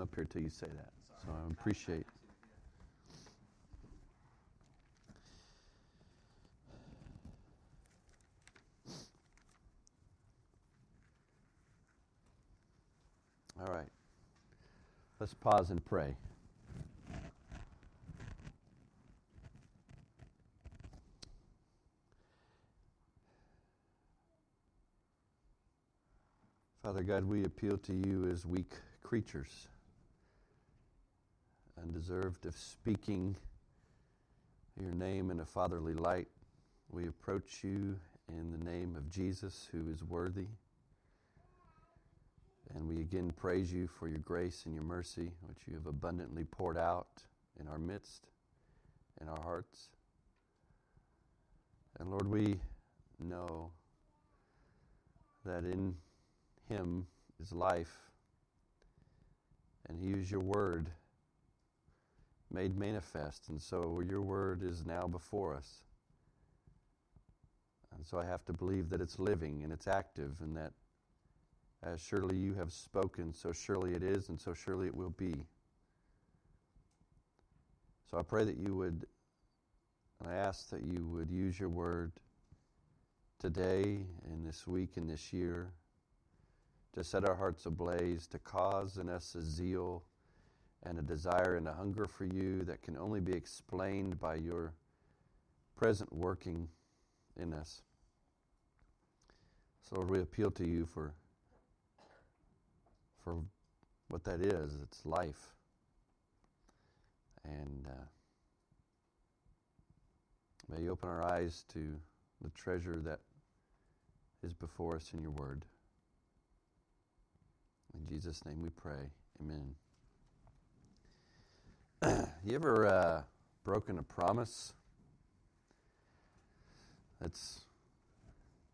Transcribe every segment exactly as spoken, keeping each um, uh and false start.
I'm up here till you say that. So I appreciate. All right. Let's pause and pray. Father God, we appeal to you as weak creatures, undeserved of speaking your name in a fatherly light. We approach you in the name of Jesus, who is worthy. And we again praise you for your grace and your mercy, which you have abundantly poured out in our midst, in our hearts. And Lord, we know that in Him is life, and He is your Word made manifest, and so your Word is now before us. And so I have to believe that it's living and it's active, and that as surely you have spoken, so surely it is, and so surely it will be. So I pray that you would, and I ask that you would use your Word today and this week and this year to set our hearts ablaze, to cause in us a zeal and a desire and a hunger for you that can only be explained by your present working in us. So we appeal to you for for what that is. It's life. And uh, may you open our eyes to the treasure that is before us in your word. In Jesus' name we pray. Amen. You ever uh, broken a promise? That's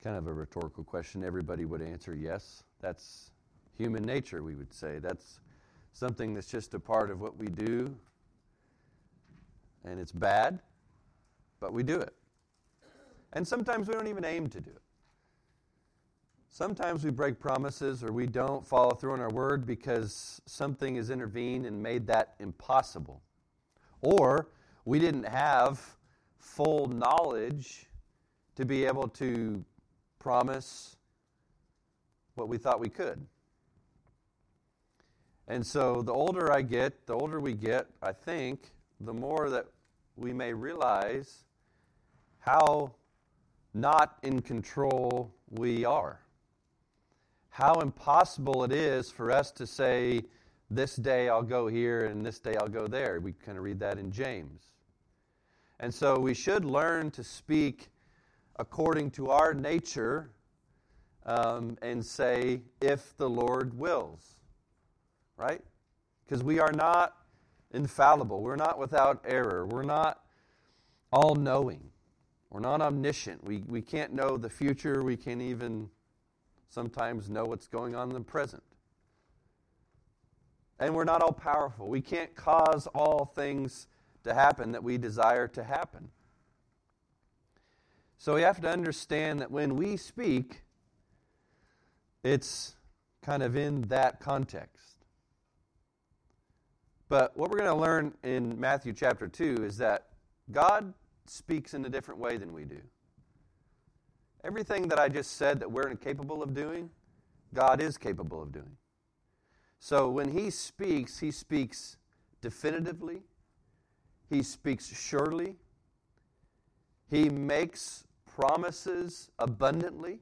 kind of a rhetorical question. Everybody would answer yes. That's human nature, we would say. That's something that's just a part of what we do. And it's bad, but we do it. And sometimes we don't even aim to do it. Sometimes we break promises or we don't follow through on our word because something has intervened and made that impossible. Or we didn't have full knowledge to be able to promise what we thought we could. And so the older I get, the older we get, I think, the more that we may realize how not in control we are. How impossible it is for us to say, this day I'll go here and this day I'll go there. We kind of read that in James. And so we should learn to speak according to our nature um, and say, if the Lord wills, right? Because we are not infallible. We're not without error. We're not all-knowing. We're not omniscient. We, we can't know the future. We can't even sometimes know what's going on in the present. And we're not all powerful. We can't cause all things to happen that we desire to happen. So we have to understand that when we speak, it's kind of in that context. But what we're going to learn in Matthew chapter two is that God speaks in a different way than we do. Everything that I just said that we're incapable of doing, God is capable of doing. So when He speaks, He speaks definitively. He speaks surely. He makes promises abundantly.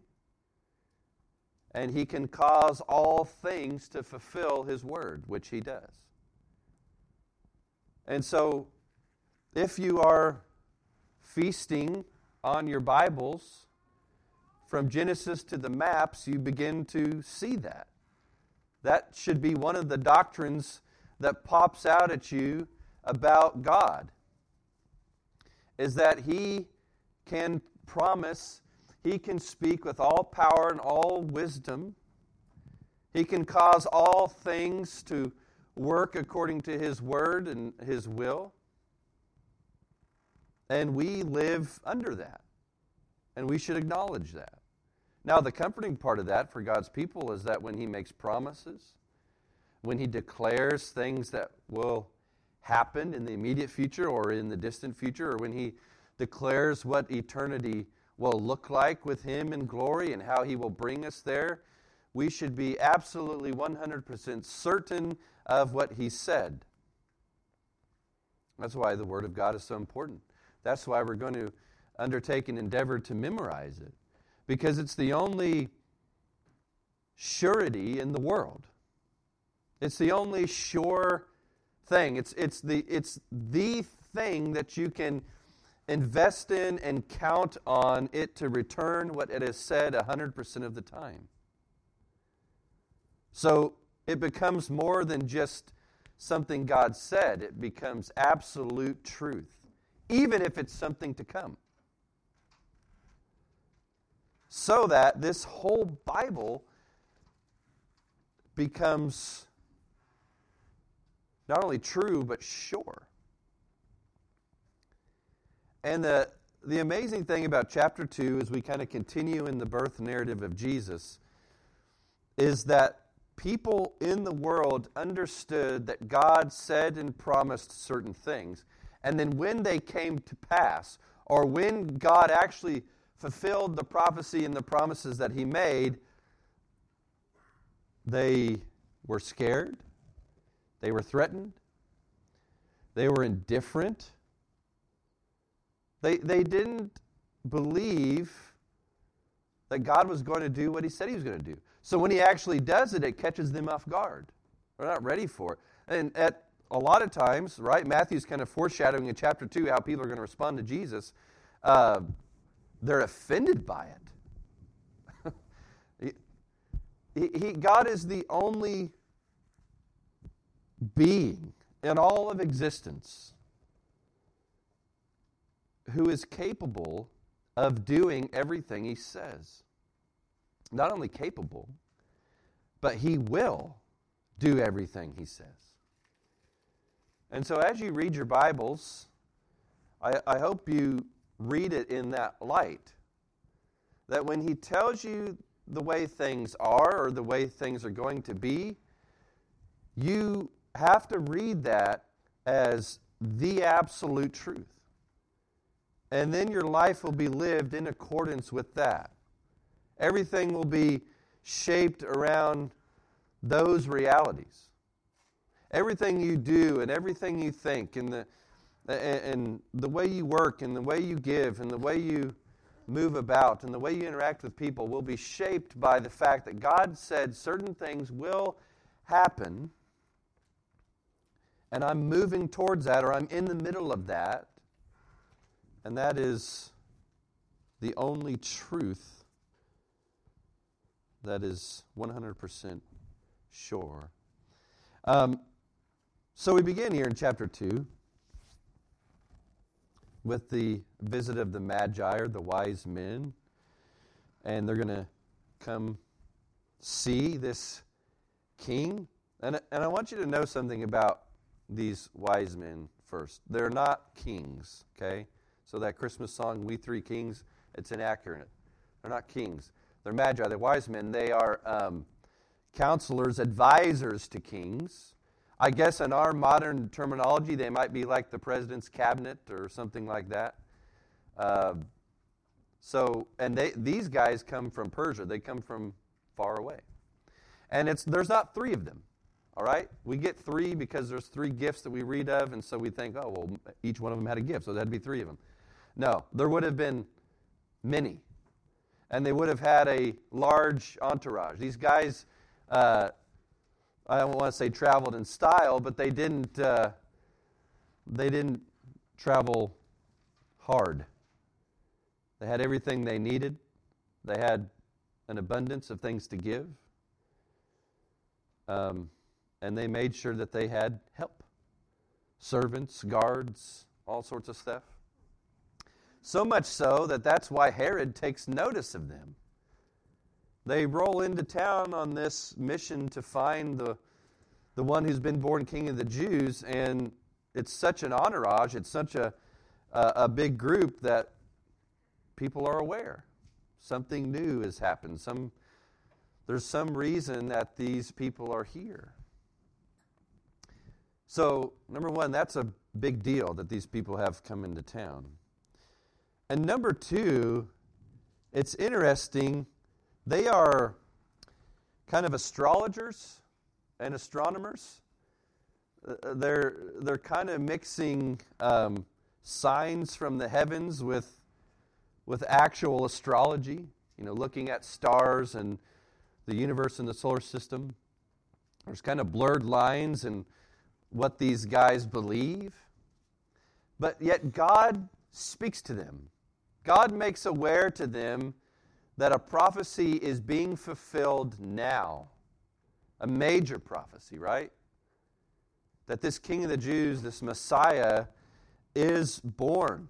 And He can cause all things to fulfill His word, which He does. And so if you are feasting on your Bibles, from Genesis to the maps, you begin to see that. That should be one of the doctrines that pops out at you about God, is that He can promise, He can speak with all power and all wisdom. He can cause all things to work according to His word and His will. And we live under that. And we should acknowledge that. Now, the comforting part of that for God's people is that when He makes promises, when he declares things that will happen in the immediate future or in the distant future, or when he declares what eternity will look like with him in glory and how he will bring us there, we should be absolutely one hundred percent certain of what he said. That's why the Word of God is so important. That's why we're going to undertake an endeavor to memorize it, because it's the only surety in the world. It's the only sure thing. It's, it's, the, it's the thing that you can invest in and count on it to return what it has said one hundred percent of the time. So it becomes more than just something God said. It becomes absolute truth, even if it's something to come. So that this whole Bible becomes not only true, but sure. And the, the amazing thing about chapter two, as we kind of continue in the birth narrative of Jesus, is that people in the world understood that God said and promised certain things. And then when they came to pass, or when God actually fulfilled the prophecy and the promises that he made, they were scared. They were threatened. They were indifferent. They, they didn't believe that God was going to do what he said he was going to do. So when he actually does it, it catches them off guard. They're not ready for it. And at a lot of times, right, Matthew's kind of foreshadowing in chapter two how people are going to respond to Jesus. Uh, they're offended by it. he, he, God is the only being in all of existence who is capable of doing everything he says. Not only capable, but he will do everything he says. And so as you read your Bibles, I, I hope you read it in that light. That when he tells you the way things are or the way things are going to be, you have to read that as the absolute truth. And then your life will be lived in accordance with that. Everything will be shaped around those realities. Everything you do and everything you think and the, and the way you work and the way you give and the way you move about and the way you interact with people will be shaped by the fact that God said certain things will happen, and I'm moving towards that, or I'm in the middle of that. And that is the only truth that is one hundred percent sure. Um, so we begin here in chapter two with the visit of the Magi, or the wise men. And they're going to come see this king. And, and I want you to know something about these wise men first. They're not kings, okay? So that Christmas song, We Three Kings, it's inaccurate. They're not kings. They're magi. They're wise men. They are um, counselors, advisors to kings. I guess in our modern terminology, they might be like the president's cabinet or something like that. Uh, so, and they, these guys come from Persia. They come from far away. And it's there's not three of them, all right? We get three because there's three gifts that we read of, and so we think, oh, well, each one of them had a gift, so that'd be three of them. No, there would have been many, and they would have had a large entourage. These guys, uh, I don't want to say traveled in style, but they didn't. Uh, they didn't travel hard. They had everything they needed. They had an abundance of things to give, um, and they made sure that they had help, servants, guards, all sorts of stuff. So much so that that's why Herod takes notice of them. They roll into town on this mission to find the, the one who's been born king of the Jews, and it's such an entourage, it's such a, a, a big group that people are aware. Something new has happened. Some, there's some reason that these people are here. So, number one, that's a big deal that these people have come into town. And number two, it's interesting, they are kind of astrologers and astronomers. Uh, they're they're kind of mixing um, signs from the heavens with with actual astrology, you know, looking at stars and the universe and the solar system. There's kind of blurred lines in what these guys believe. But yet God speaks to them. God makes aware to them that a prophecy is being fulfilled now. A major prophecy, right? That this King of the Jews, this Messiah, is born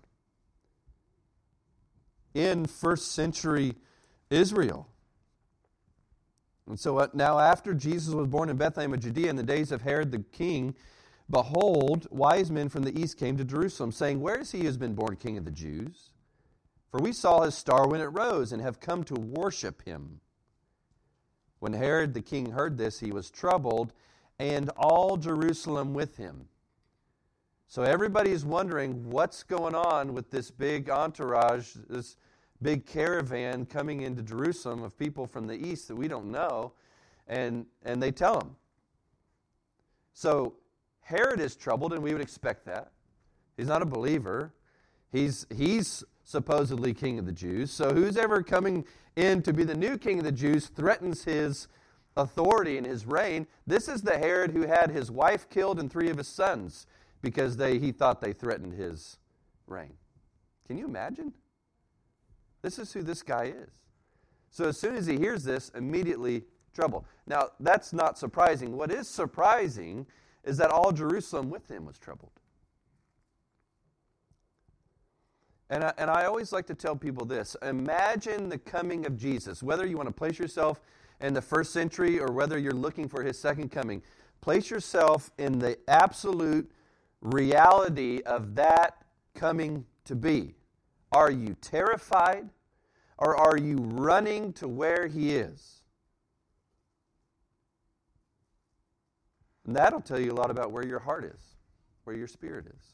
in first century Israel. And so now after Jesus was born in Bethlehem of Judea in the days of Herod the king, behold, wise men from the east came to Jerusalem, saying, "Where is he who has been born King of the Jews? For we saw his star when it rose and have come to worship him." When Herod the king heard this, he was troubled, and all Jerusalem with him. So everybody's wondering what's going on with this big entourage, this big caravan coming into Jerusalem of people from the east that we don't know, and and they tell him. So Herod is troubled, and we would expect that. He's not a believer. He's he's supposedly king of the Jews. So who's ever coming in to be the new king of the Jews threatens his authority and his reign. This is the Herod who had his wife killed and three of his sons because they he thought they threatened his reign. Can you imagine? This is who this guy is. So as soon as he hears this, immediately trouble. Now, that's not surprising. What is surprising is that all Jerusalem with him was troubled. And I, and I always like to tell people this. Imagine the coming of Jesus. Whether you want to place yourself in the first century or whether you're looking for his second coming, place yourself in the absolute reality of that coming to be. Are you terrified, or are you running to where he is? And that'll tell you a lot about where your heart is, where your spirit is.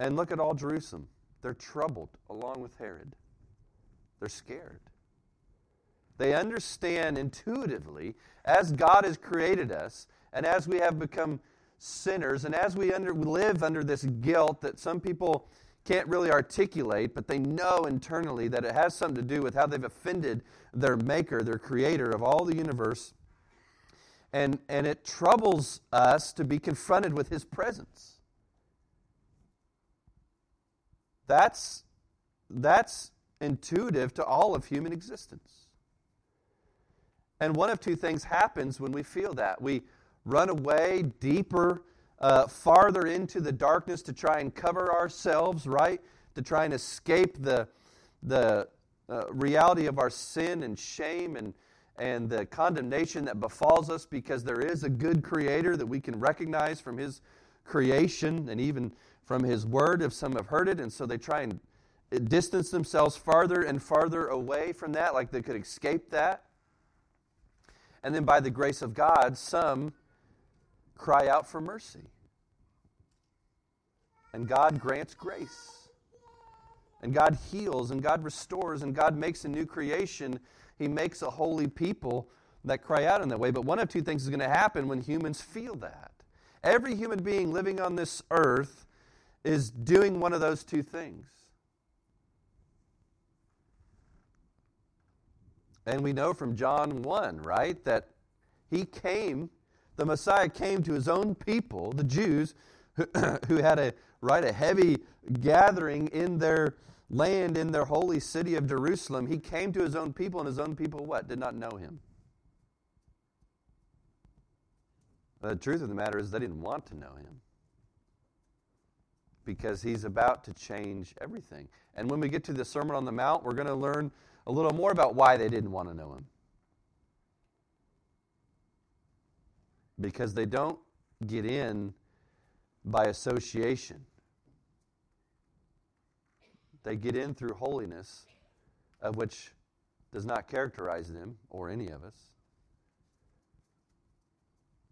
And look at all Jerusalem. They're troubled along with Herod. They're scared. They understand intuitively, as God has created us, and as we have become sinners, and as we under, live under this guilt that some people can't really articulate, but they know internally that it has something to do with how they've offended their maker, their creator of all the universe. And, and it troubles us to be confronted with his presence. That's, that's intuitive to all of human existence. And one of two things happens when we feel that. We run away deeper Uh, farther into the darkness to try and cover ourselves, right? To try and escape the the uh, reality of our sin and shame and and the condemnation that befalls us, because there is a good creator that we can recognize from his creation and even from his word if some have heard it. And so they try and distance themselves farther and farther away from that, like they could escape that. And then by the grace of God, some cry out for mercy. And God grants grace. And God heals, and God restores, and God makes a new creation. He makes a holy people that cry out in that way. But one of two things is going to happen when humans feel that. Every human being living on this earth is doing one of those two things. And we know from John one, right, that he came the Messiah came to his own people, the Jews, who, who had a right a heavy gathering in their land, in their holy city of Jerusalem. He came to his own people, and his own people, what? Did not know him. The truth of the matter is they didn't want to know him, because he's about to change everything. And when we get to the Sermon on the Mount, we're going to learn a little more about why they didn't want to know him. Because they don't get in by association. They get in through holiness, of which does not characterize them or any of us.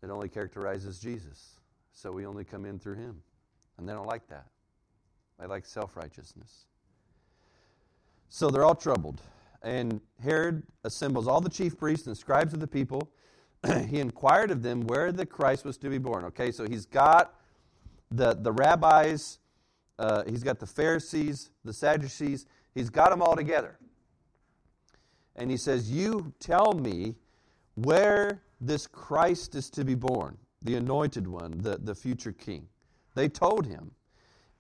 It only characterizes Jesus So we only come in through him. And they don't like that. They like self-righteousness. So they're all troubled. And Herod assembles all the chief priests and scribes of the people. He inquired of them where the Christ was to be born. Okay, so he's got the, the rabbis, uh, he's got the Pharisees, the Sadducees. He's got them all together. And he says, you tell me where this Christ is to be born, the anointed one, the, the future king. They told him,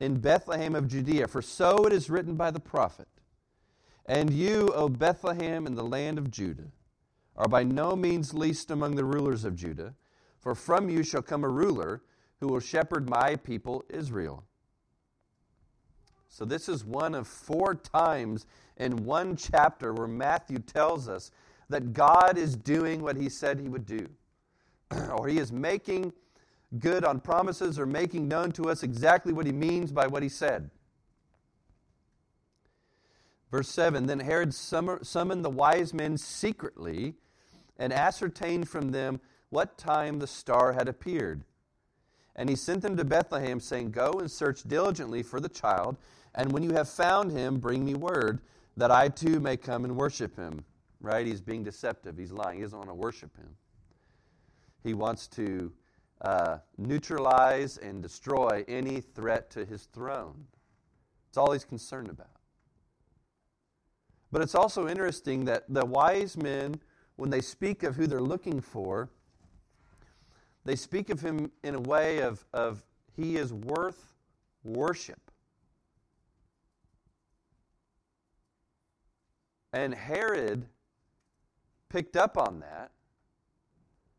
in Bethlehem of Judea, for so it is written by the prophet, and you, O Bethlehem, in the land of Judah, are by no means least among the rulers of Judah, for from you shall come a ruler who will shepherd my people Israel. So this is one of four times in one chapter where Matthew tells us that God is doing what he said he would do, or he is making good on promises or making known to us exactly what he means by what he said. Verse seven, then Herod summoned the wise men secretly and ascertained from them what time the star had appeared. And he sent them to Bethlehem, saying, go and search diligently for the child, and when you have found him, bring me word, that I too may come and worship him. Right? He's being deceptive. He's lying. He doesn't want to worship him. He wants to uh, neutralize and destroy any threat to his throne. That's all he's concerned about. But it's also interesting that the wise men, when they speak of who they're looking for, they speak of him in a way of, of he is worth worship. And Herod picked up on that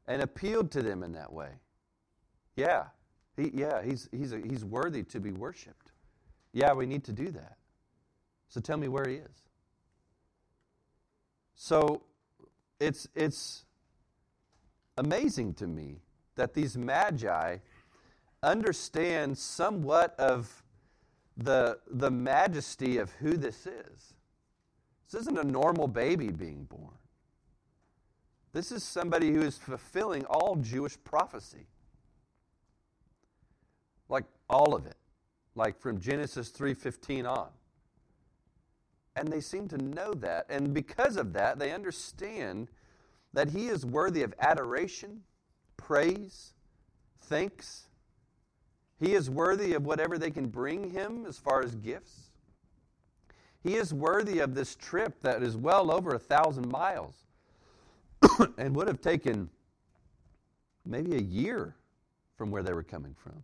and appealed to them in that way. Yeah, he, yeah, he's he's a, he's worthy to be worshipped. Yeah, we need to do that. So tell me where he is. So it's it's amazing to me that these magi understand somewhat of the the majesty of who this is. This isn't a normal baby being born. This is somebody who is fulfilling all Jewish prophecy. Like all of it. Like from Genesis three fifteen on. And they seem to know that. And because of that, they understand that he is worthy of adoration, praise, thanks. He is worthy of whatever they can bring him as far as gifts. He is worthy of this trip that is well over a thousand miles and would have taken maybe a year from where they were coming from.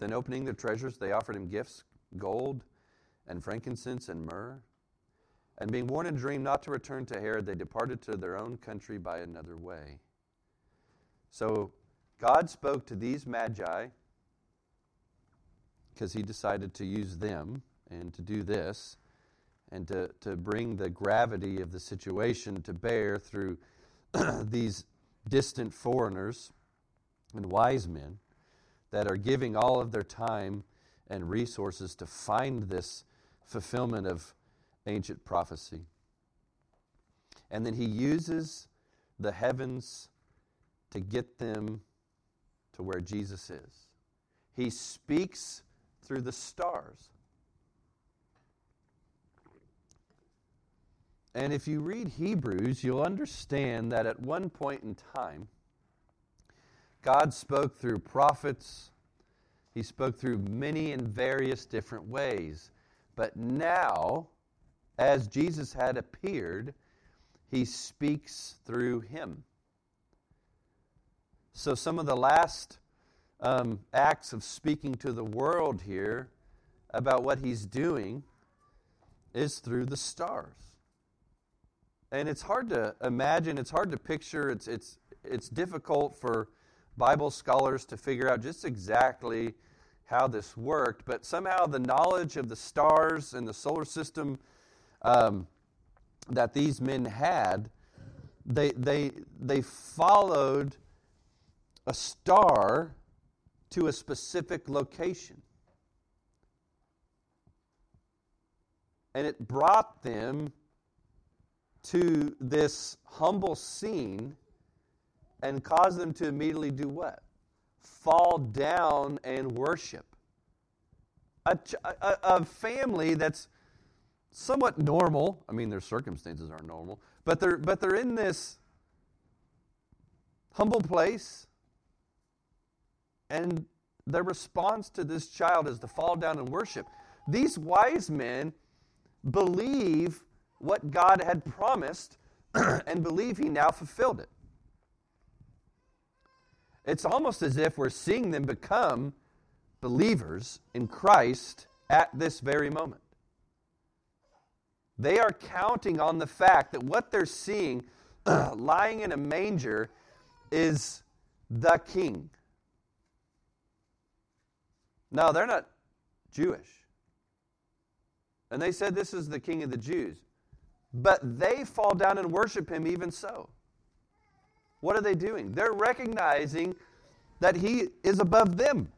Then opening their treasures, they offered him gifts, gold and frankincense and myrrh. And being warned in a dream not to return to Herod, they departed to their own country by another way. So God spoke to these magi because he decided to use them and to do this, and to, to bring the gravity of the situation to bear through these distant foreigners and wise men that are giving all of their time and resources to find this fulfillment of ancient prophecy. And then he uses the heavens to get them to where Jesus is. He speaks through the stars. And if you read Hebrews, you'll understand that at one point in time, God spoke through prophets. He spoke through many and various different ways. But now, as Jesus had appeared, he speaks through him. So some of the last um, acts of speaking to the world here about what he's doing is through the stars. And it's hard to imagine, it's hard to picture, it's it's it's difficult for Bible scholars to figure out just exactly how this worked, but somehow the knowledge of the stars and the solar system um, that these men had, they they they followed a star to a specific location. And it brought them to this humble scene and caused them to immediately do what? Fall down and worship. A, a, a family that's somewhat normal. I mean, their circumstances aren't normal, but they're but they're in this humble place, and their response to this child is to fall down and worship. These wise men believe what God had promised and believe He now fulfilled it. It's almost as if we're seeing them become believers in Christ at this very moment. They are counting on the fact that what they're seeing lying in a manger is the King. No, they're not Jewish. And they said, this is the King of the Jews. But they fall down and worship Him even so. What are they doing? They're recognizing that He is above them.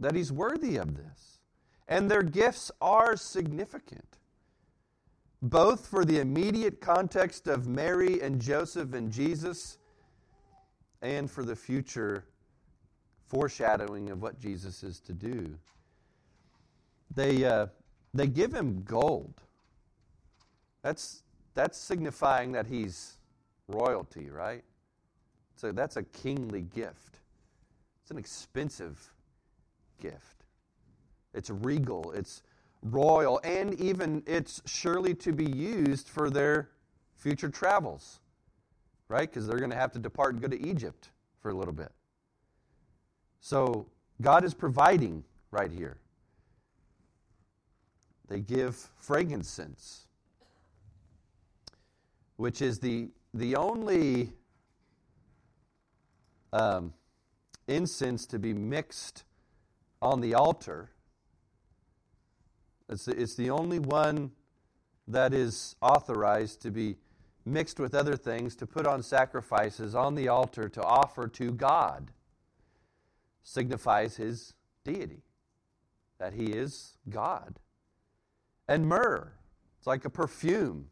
That He's worthy of this. And their gifts are significant. Both for the immediate context of Mary and Joseph and Jesus, and for the future foreshadowing of what Jesus is to do. They uh, they give Him gold. That's that's signifying that He's royalty, right? So that's a kingly gift. It's an expensive gift. It's regal. It's royal, and even it's surely to be used for their future travels, right? Because they're going to have to depart and go to Egypt for a little bit. So God is providing right here. They give frankincense, which is the the only um, incense to be mixed on the altar. It's the, it's the only one that is authorized to be mixed with other things to put on sacrifices on the altar to offer to God. Signifies His deity, that He is God. And myrrh, it's like a perfume,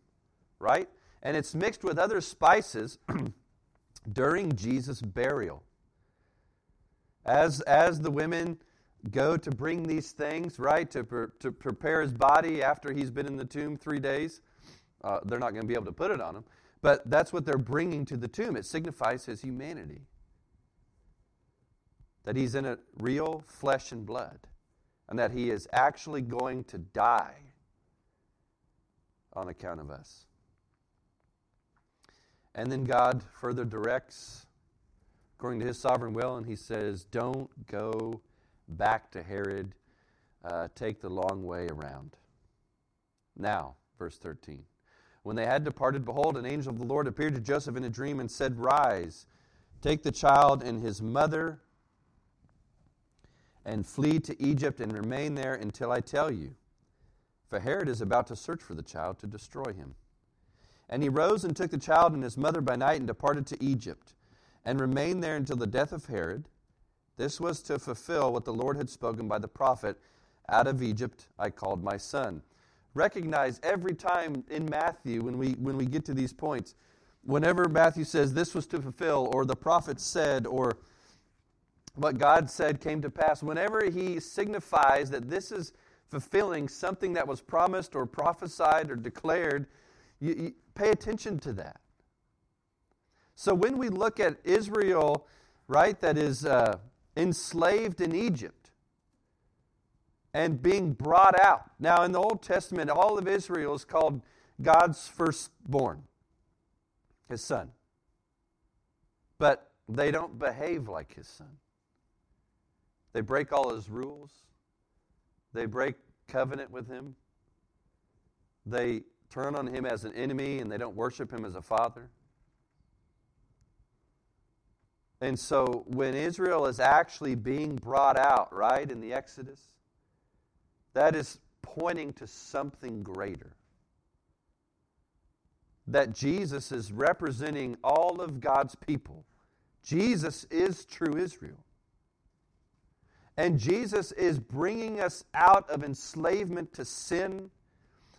right? And it's mixed with other spices during Jesus' burial. As, as the women go to bring these things, right, to, pre- to prepare His body after He's been in the tomb three days, uh, they're not going to be able to put it on Him, but that's what they're bringing to the tomb. It signifies His humanity, that He's in a real flesh and blood, and that He is actually going to die on account of us. And then God further directs according to His sovereign will, and He says, don't go back to Herod. Uh, take the long way around. Now, verse thirteen. When they had departed, behold, an angel of the Lord appeared to Joseph in a dream and said, rise, take the child and his mother, and flee to Egypt and remain there until I tell you. For Herod is about to search for the child to destroy him. And he rose and took the child and his mother by night and departed to Egypt, and remained there until the death of Herod. This was to fulfill what the Lord had spoken by the prophet, out of Egypt I called my son. Recognize every time in Matthew, when we when we get to these points, whenever Matthew says this was to fulfill, or the prophet said, or what God said came to pass, whenever he signifies that this is fulfilling something that was promised or prophesied or declared, you, you pay attention to that. So when we look at Israel, right, that is uh, enslaved in Egypt and being brought out. Now in the Old Testament, all of Israel is called God's firstborn, His son. But they don't behave like His son. They break all His rules. They break covenant with Him. They turn on Him as an enemy, and they don't worship Him as a father. And so when Israel is actually being brought out, right, in the Exodus, that is pointing to something greater. That Jesus is representing all of God's people. Jesus is true Israel. And Jesus is bringing us out of enslavement to sin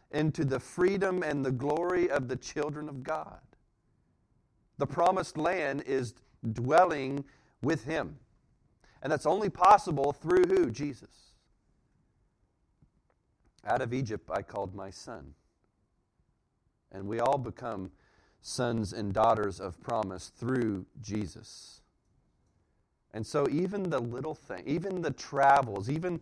into the freedom and the glory of the children of God. The promised land is dwelling with Him. And that's only possible through who? Jesus. Out of Egypt I called my son. And we all become sons and daughters of promise through Jesus. And so even the little thing, even the travels, even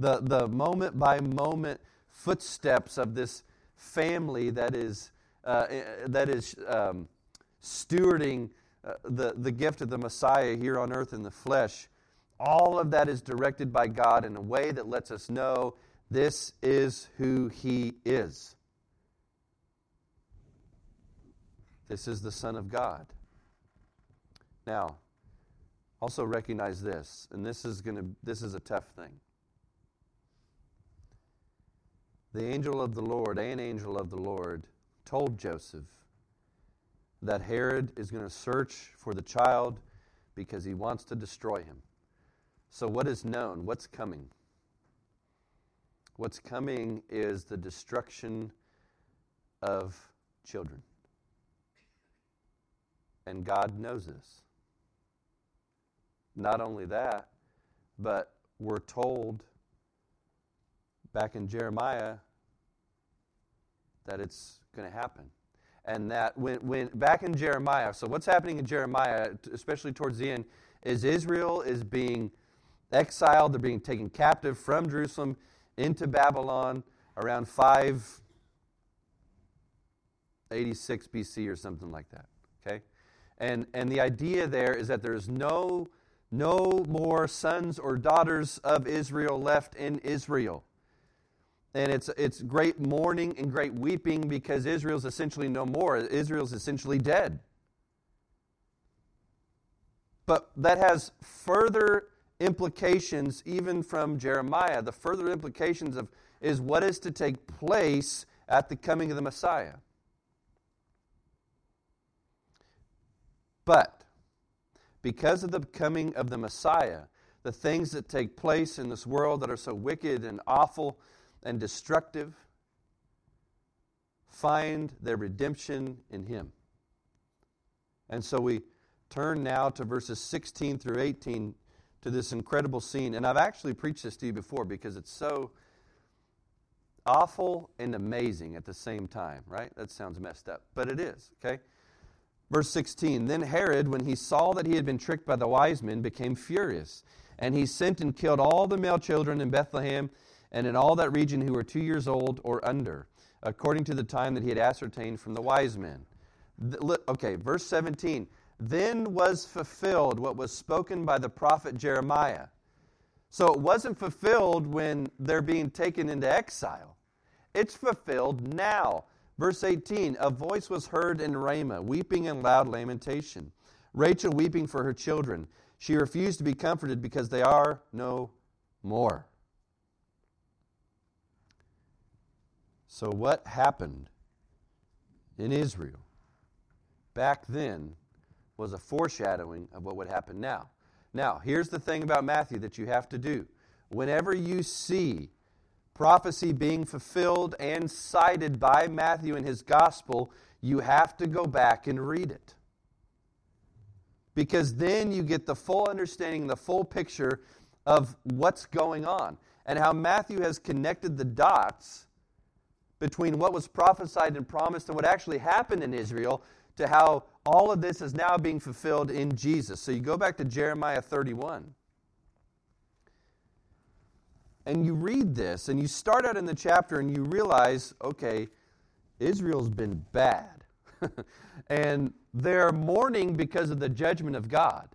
the, the moment-by-moment footsteps of this family that is uh, that is um, stewarding uh, the, the gift of the Messiah here on earth in the flesh, all of that is directed by God in a way that lets us know this is who He is. This is the Son of God. Now, also recognize this, and this is going to this is a tough thing. The angel of the Lord, an angel of the Lord, told Joseph that Herod is going to search for the child because he wants to destroy him. So what is known? What's coming? What's coming is the destruction of children. And God knows this. Not only that, but we're told back in Jeremiah that it's going to happen. And that when, when back in Jeremiah, so what's happening in Jeremiah, especially towards the end, is Israel is being exiled. They're being taken captive from Jerusalem into Babylon around five eighty-six B C or something like that. Okay? And and the idea there is that there's no, no more sons or daughters of Israel left in Israel. And it's it's great mourning and great weeping because Israel's essentially no more. Israel's essentially dead. But that has further implications even from Jeremiah. The further implications of is what is to take place at the coming of the Messiah. But because of the coming of the Messiah, the things that take place in this world that are so wicked and awful and destructive find their redemption in Him. And so we turn now to verses sixteen through eighteen to this incredible scene. And I've actually preached this to you before because it's so awful and amazing at the same time, right? That sounds messed up, but it is, okay? Verse sixteen, then Herod, when he saw that he had been tricked by the wise men, became furious. And he sent and killed all the male children in Bethlehem and in all that region who were two years old or under, according to the time that he had ascertained from the wise men. Okay, verse seventeen, then was fulfilled what was spoken by the prophet Jeremiah. So it wasn't fulfilled when they're being taken into exile. It's fulfilled now. Verse eighteen, a voice was heard in Ramah, weeping and loud lamentation. Rachel weeping for her children. She refused to be comforted because they are no more. So what happened in Israel back then was a foreshadowing of what would happen now. Now, here's the thing about Matthew that you have to do. Whenever you see prophecy being fulfilled and cited by Matthew in his gospel, you have to go back and read it. Because then you get the full understanding, the full picture of what's going on and how Matthew has connected the dots between what was prophesied and promised and what actually happened in Israel to how all of this is now being fulfilled in Jesus. So you go back to Jeremiah thirty-one. And you read this, and you start out in the chapter, and you realize, okay, Israel's been bad. And they're mourning because of the judgment of God.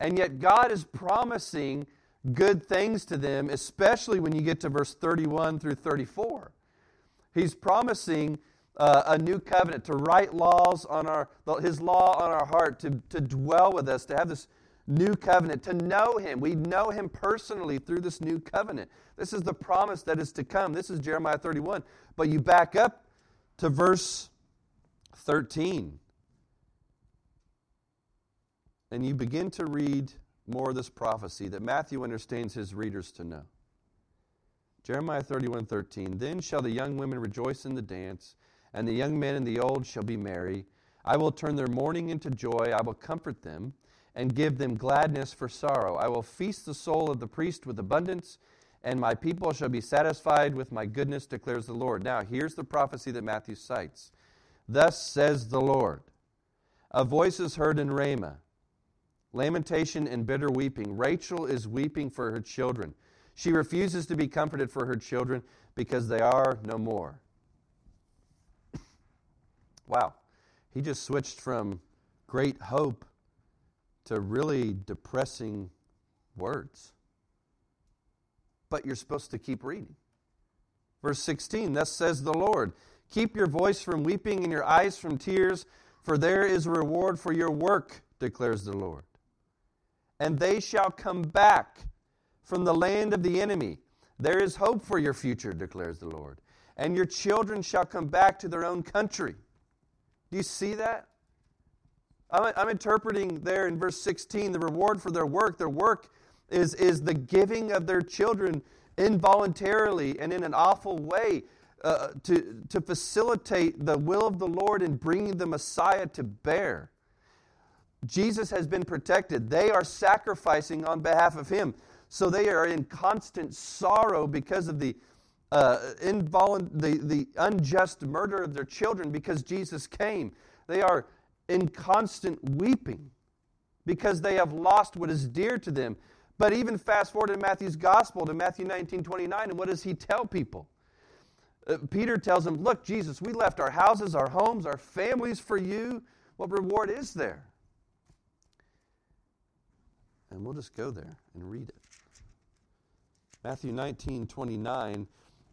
And yet God is promising good things to them, especially when you get to verse thirty-one through thirty-four. He's promising uh, a new covenant, to write laws on our, his law on our heart, to, to dwell with us, to have this new covenant, to know him. We know him personally through this new covenant. This is the promise that is to come. This is Jeremiah thirty-one. But you back up to verse thirteen. And you begin to read more of this prophecy that Matthew understands his readers to know. Jeremiah thirty-one thirteen. Then shall the young women rejoice in the dance, and the young men and the old shall be merry. I will turn their mourning into joy. I will comfort them and give them gladness for sorrow. I will feast the soul of the priest with abundance, and my people shall be satisfied with my goodness, declares the Lord. Now, here's the prophecy that Matthew cites. Thus says the Lord, a voice is heard in Ramah, lamentation and bitter weeping. Rachel is weeping for her children. She refuses to be comforted for her children because they are no more. Wow. He just switched from great hope to really depressing words. But you're supposed to keep reading. Verse sixteen, thus says the Lord, keep your voice from weeping and your eyes from tears, for there is a reward for your work, declares the Lord. And they shall come back from the land of the enemy. There is hope for your future, declares the Lord. And your children shall come back to their own country. Do you see that? I'm, I'm interpreting there in verse sixteen, the reward for their work. Their work is, is the giving of their children involuntarily and in an awful way uh, to, to facilitate the will of the Lord in bringing the Messiah to bear. Jesus has been protected. They are sacrificing on behalf of him. So they are in constant sorrow because of the, uh, involu- the the unjust murder of their children because Jesus came. They are in constant weeping because they have lost what is dear to them. But even fast forward in Matthew's gospel to Matthew nineteen twenty-nine, and what does he tell people? Uh, Peter tells him, look, Jesus, we left our houses, our homes, our families for you. What reward is there? And we'll just go there and read it. Matthew nineteen twenty-nine,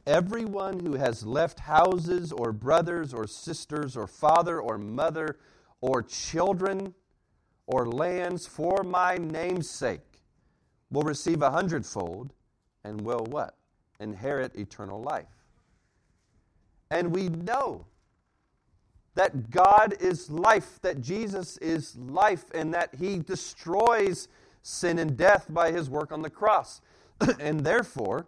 everyone who has left houses or brothers or sisters or father or mother or children or lands for my name's sake will receive a hundredfold and will what? Inherit eternal life. And we know that God is life, that Jesus is life, and that he destroys sin and death by his work on the cross. And therefore,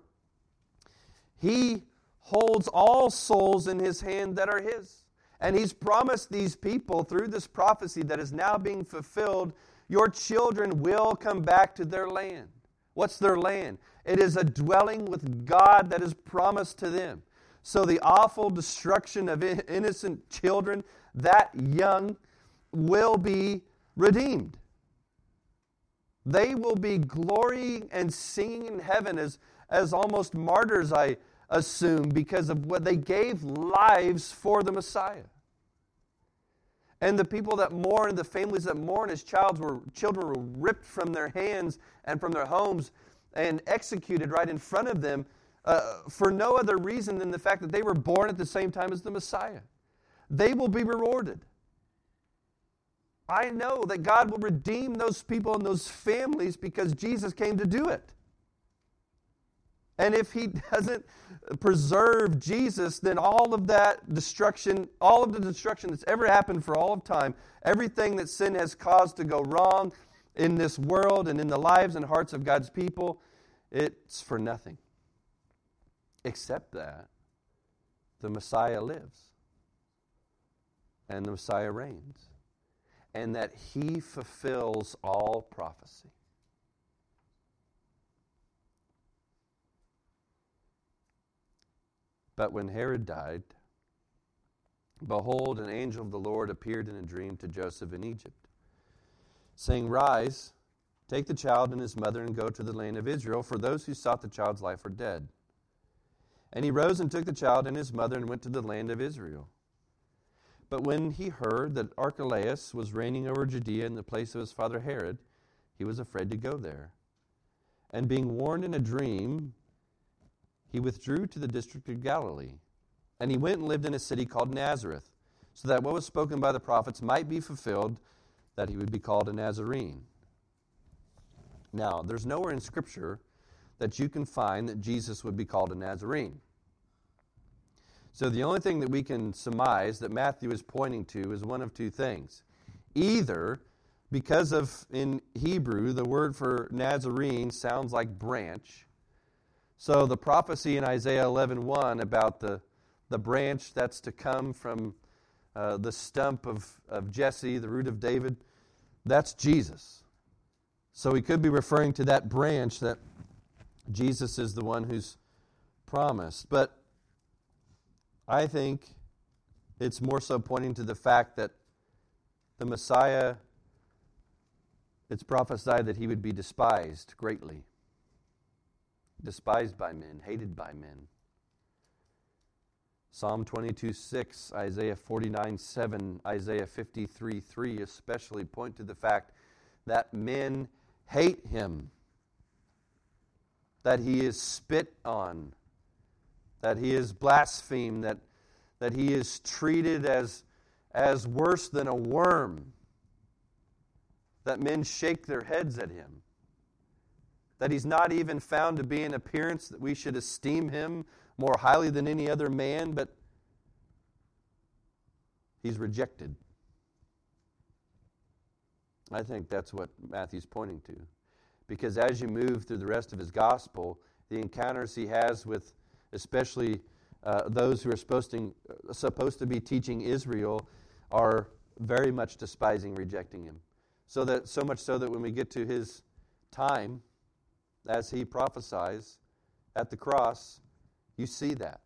he holds all souls in his hand that are his. And he's promised these people through this prophecy that is now being fulfilled, your children will come back to their land. What's their land? It is a dwelling with God that is promised to them. So the awful destruction of innocent children, that young, will be redeemed. They will be glorying and singing in heaven as, as almost martyrs, I assume, because of what they gave lives for the Messiah. And the people that mourn, the families that mourn as children were, children were ripped from their hands and from their homes and executed right in front of them uh, for no other reason than the fact that they were born at the same time as the Messiah. They will be rewarded. I know that God will redeem those people and those families because Jesus came to do it. And if he doesn't preserve Jesus, then all of that destruction, all of the destruction that's ever happened for all of time, everything that sin has caused to go wrong in this world and in the lives and hearts of God's people, it's for nothing. Except that the Messiah lives and the Messiah reigns. And that he fulfills all prophecy. But when Herod died, behold, an angel of the Lord appeared in a dream to Joseph in Egypt, saying, rise, take the child and his mother and go to the land of Israel, for those who sought the child's life are dead. And he rose and took the child and his mother and went to the land of Israel. But when he heard that Archelaus was reigning over Judea in the place of his father Herod, he was afraid to go there. And being warned in a dream, he withdrew to the district of Galilee. And he went and lived in a city called Nazareth, so that what was spoken by the prophets might be fulfilled, that he would be called a Nazarene. Now, there's nowhere in Scripture that you can find that Jesus would be called a Nazarene. So the only thing that we can surmise that Matthew is pointing to is one of two things. Either, because of, in Hebrew, the word for Nazarene sounds like branch. So the prophecy in Isaiah eleven one about the, the branch that's to come from uh, the stump of, of Jesse, the root of David, that's Jesus. So he could be referring to that branch that Jesus is the one who's promised. But I think it's more so pointing to the fact that the Messiah, it's prophesied that he would be despised greatly. Despised by men, hated by men. Psalm twenty-two six, Isaiah forty-nine seven, Isaiah fifty-three three especially point to the fact that men hate him, that he is spit on, that he is blasphemed, that, that he is treated as, as worse than a worm, that men shake their heads at him, that he's not even found to be in appearance, that we should esteem him more highly than any other man, but he's rejected. I think that's what Matthew's pointing to. Because as you move through the rest of his gospel, the encounters he has with especially uh, those who are supposed to, supposed to be teaching Israel are very much despising, rejecting him. So that so much so that when we get to his time, as he prophesies at the cross, you see that.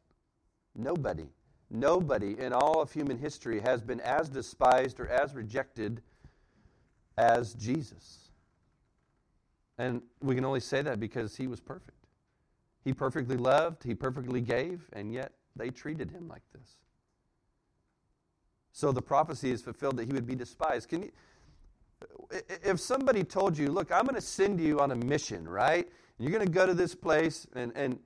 Nobody, nobody in all of human history has been as despised or as rejected as Jesus. And we can only say that because he was perfect. He perfectly loved, he perfectly gave, and yet they treated him like this. So the prophecy is fulfilled that he would be despised. Can you... If somebody told you, look, I'm going to send you on a mission, right? You're going to go to this place, and and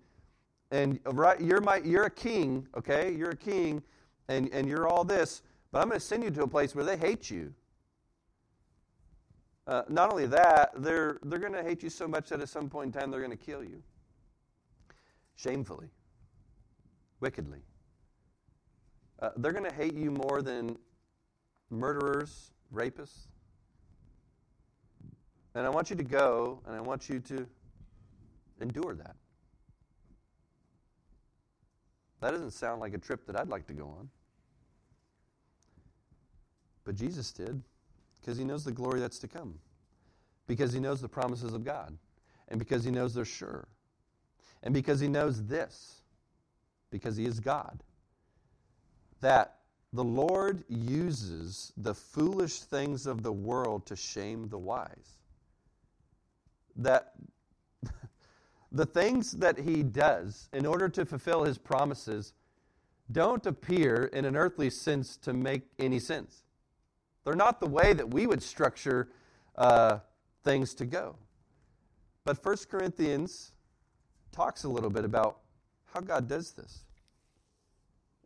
and right, you're my, you're a king, okay? You're a king, and, and you're all this, but I'm going to send you to a place where they hate you. Uh, not only that, they're they're going to hate you so much that at some point in time they're going to kill you, shamefully, wickedly. Uh, they're going to hate you more than murderers, rapists. And I want you to go, and I want you to endure that. That doesn't sound like a trip that I'd like to go on. But Jesus did, because he knows the glory that's to come, because he knows the promises of God, and because he knows they're sure, and because he knows this, because he is God, that the Lord uses the foolish things of the world to shame the wise. That the things that he does in order to fulfill his promises don't appear in an earthly sense to make any sense. They're not the way that we would structure uh, things to go. But First Corinthians talks a little bit about how God does this.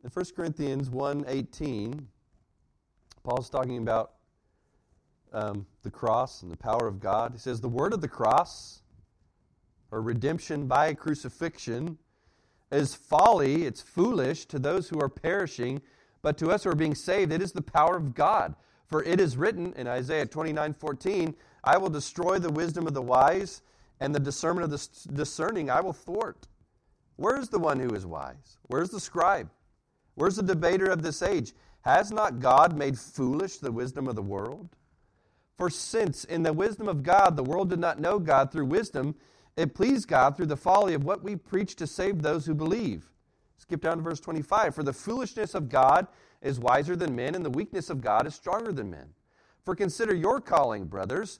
In First Corinthians one eighteen, Paul's talking about Um, the cross and the power of God. He says, the word of the cross, or redemption by crucifixion, is folly, it's foolish to those who are perishing, but to us who are being saved, it is the power of God. For it is written in Isaiah twenty-nine fourteen, I will destroy the wisdom of the wise, and the discernment of the discerning I will thwart. Where is the one who is wise? Where is the scribe? Where is the debater of this age? Has not God made foolish the wisdom of the world? For since in the wisdom of God, the world did not know God through wisdom, it pleased God through the folly of what we preach to save those who believe. Skip down to verse twenty-five. For the foolishness of God is wiser than men, and the weakness of God is stronger than men. For consider your calling, brothers.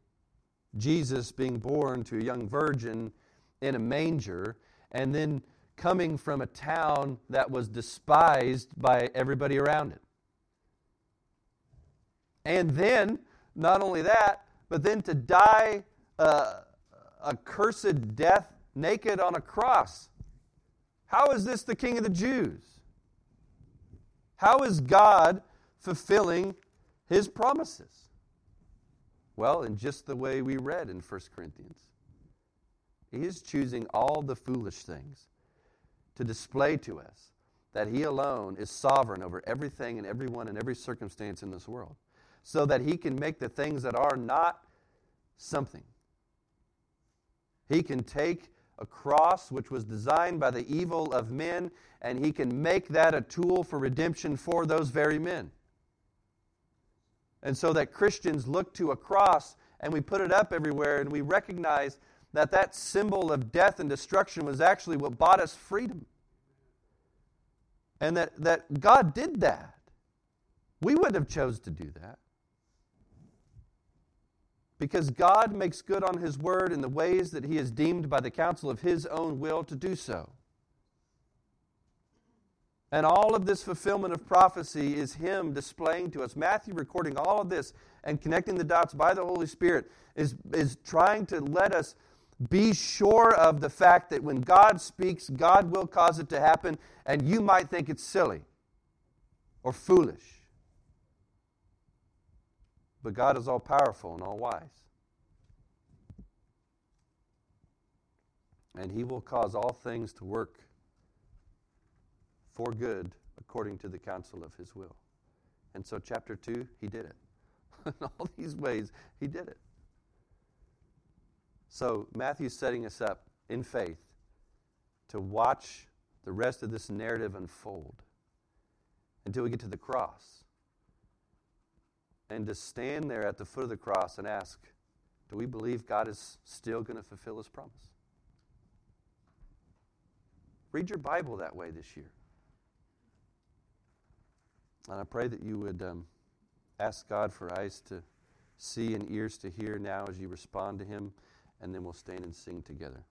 Jesus being born to a young virgin in a manger, and then coming from a town that was despised by everybody around it. And then, not only that, but then to die uh, a cursed death naked on a cross. How is this the King of the Jews? How is God fulfilling His promises? Well, in just the way we read in First Corinthians. He is choosing all the foolish things to display to us that He alone is sovereign over everything and everyone and every circumstance in this world, so that He can make the things that are not something. He can take a cross which was designed by the evil of men, and He can make that a tool for redemption for those very men. And so that Christians look to a cross, and we put it up everywhere, and we recognize that that symbol of death and destruction was actually what bought us freedom. And that, that God did that. We wouldn't have chose to do that. Because God makes good on His word in the ways that He has deemed by the counsel of His own will to do so. And all of this fulfillment of prophecy is Him displaying to us. Matthew, recording all of this and connecting the dots by the Holy Spirit, is, is trying to let us be sure of the fact that when God speaks, God will cause it to happen, and you might think it's silly or foolish. But God is all-powerful and all-wise. And He will cause all things to work for good according to the counsel of His will. And so chapter two, He did it. In all these ways, He did it. So Matthew's setting us up in faith to watch the rest of this narrative unfold until we get to the cross. And to stand there at the foot of the cross and ask, do we believe God is still going to fulfill His promise? Read your Bible that way this year. And I pray that you would um, ask God for eyes to see and ears to hear now as you respond to Him, and then we'll stand and sing together.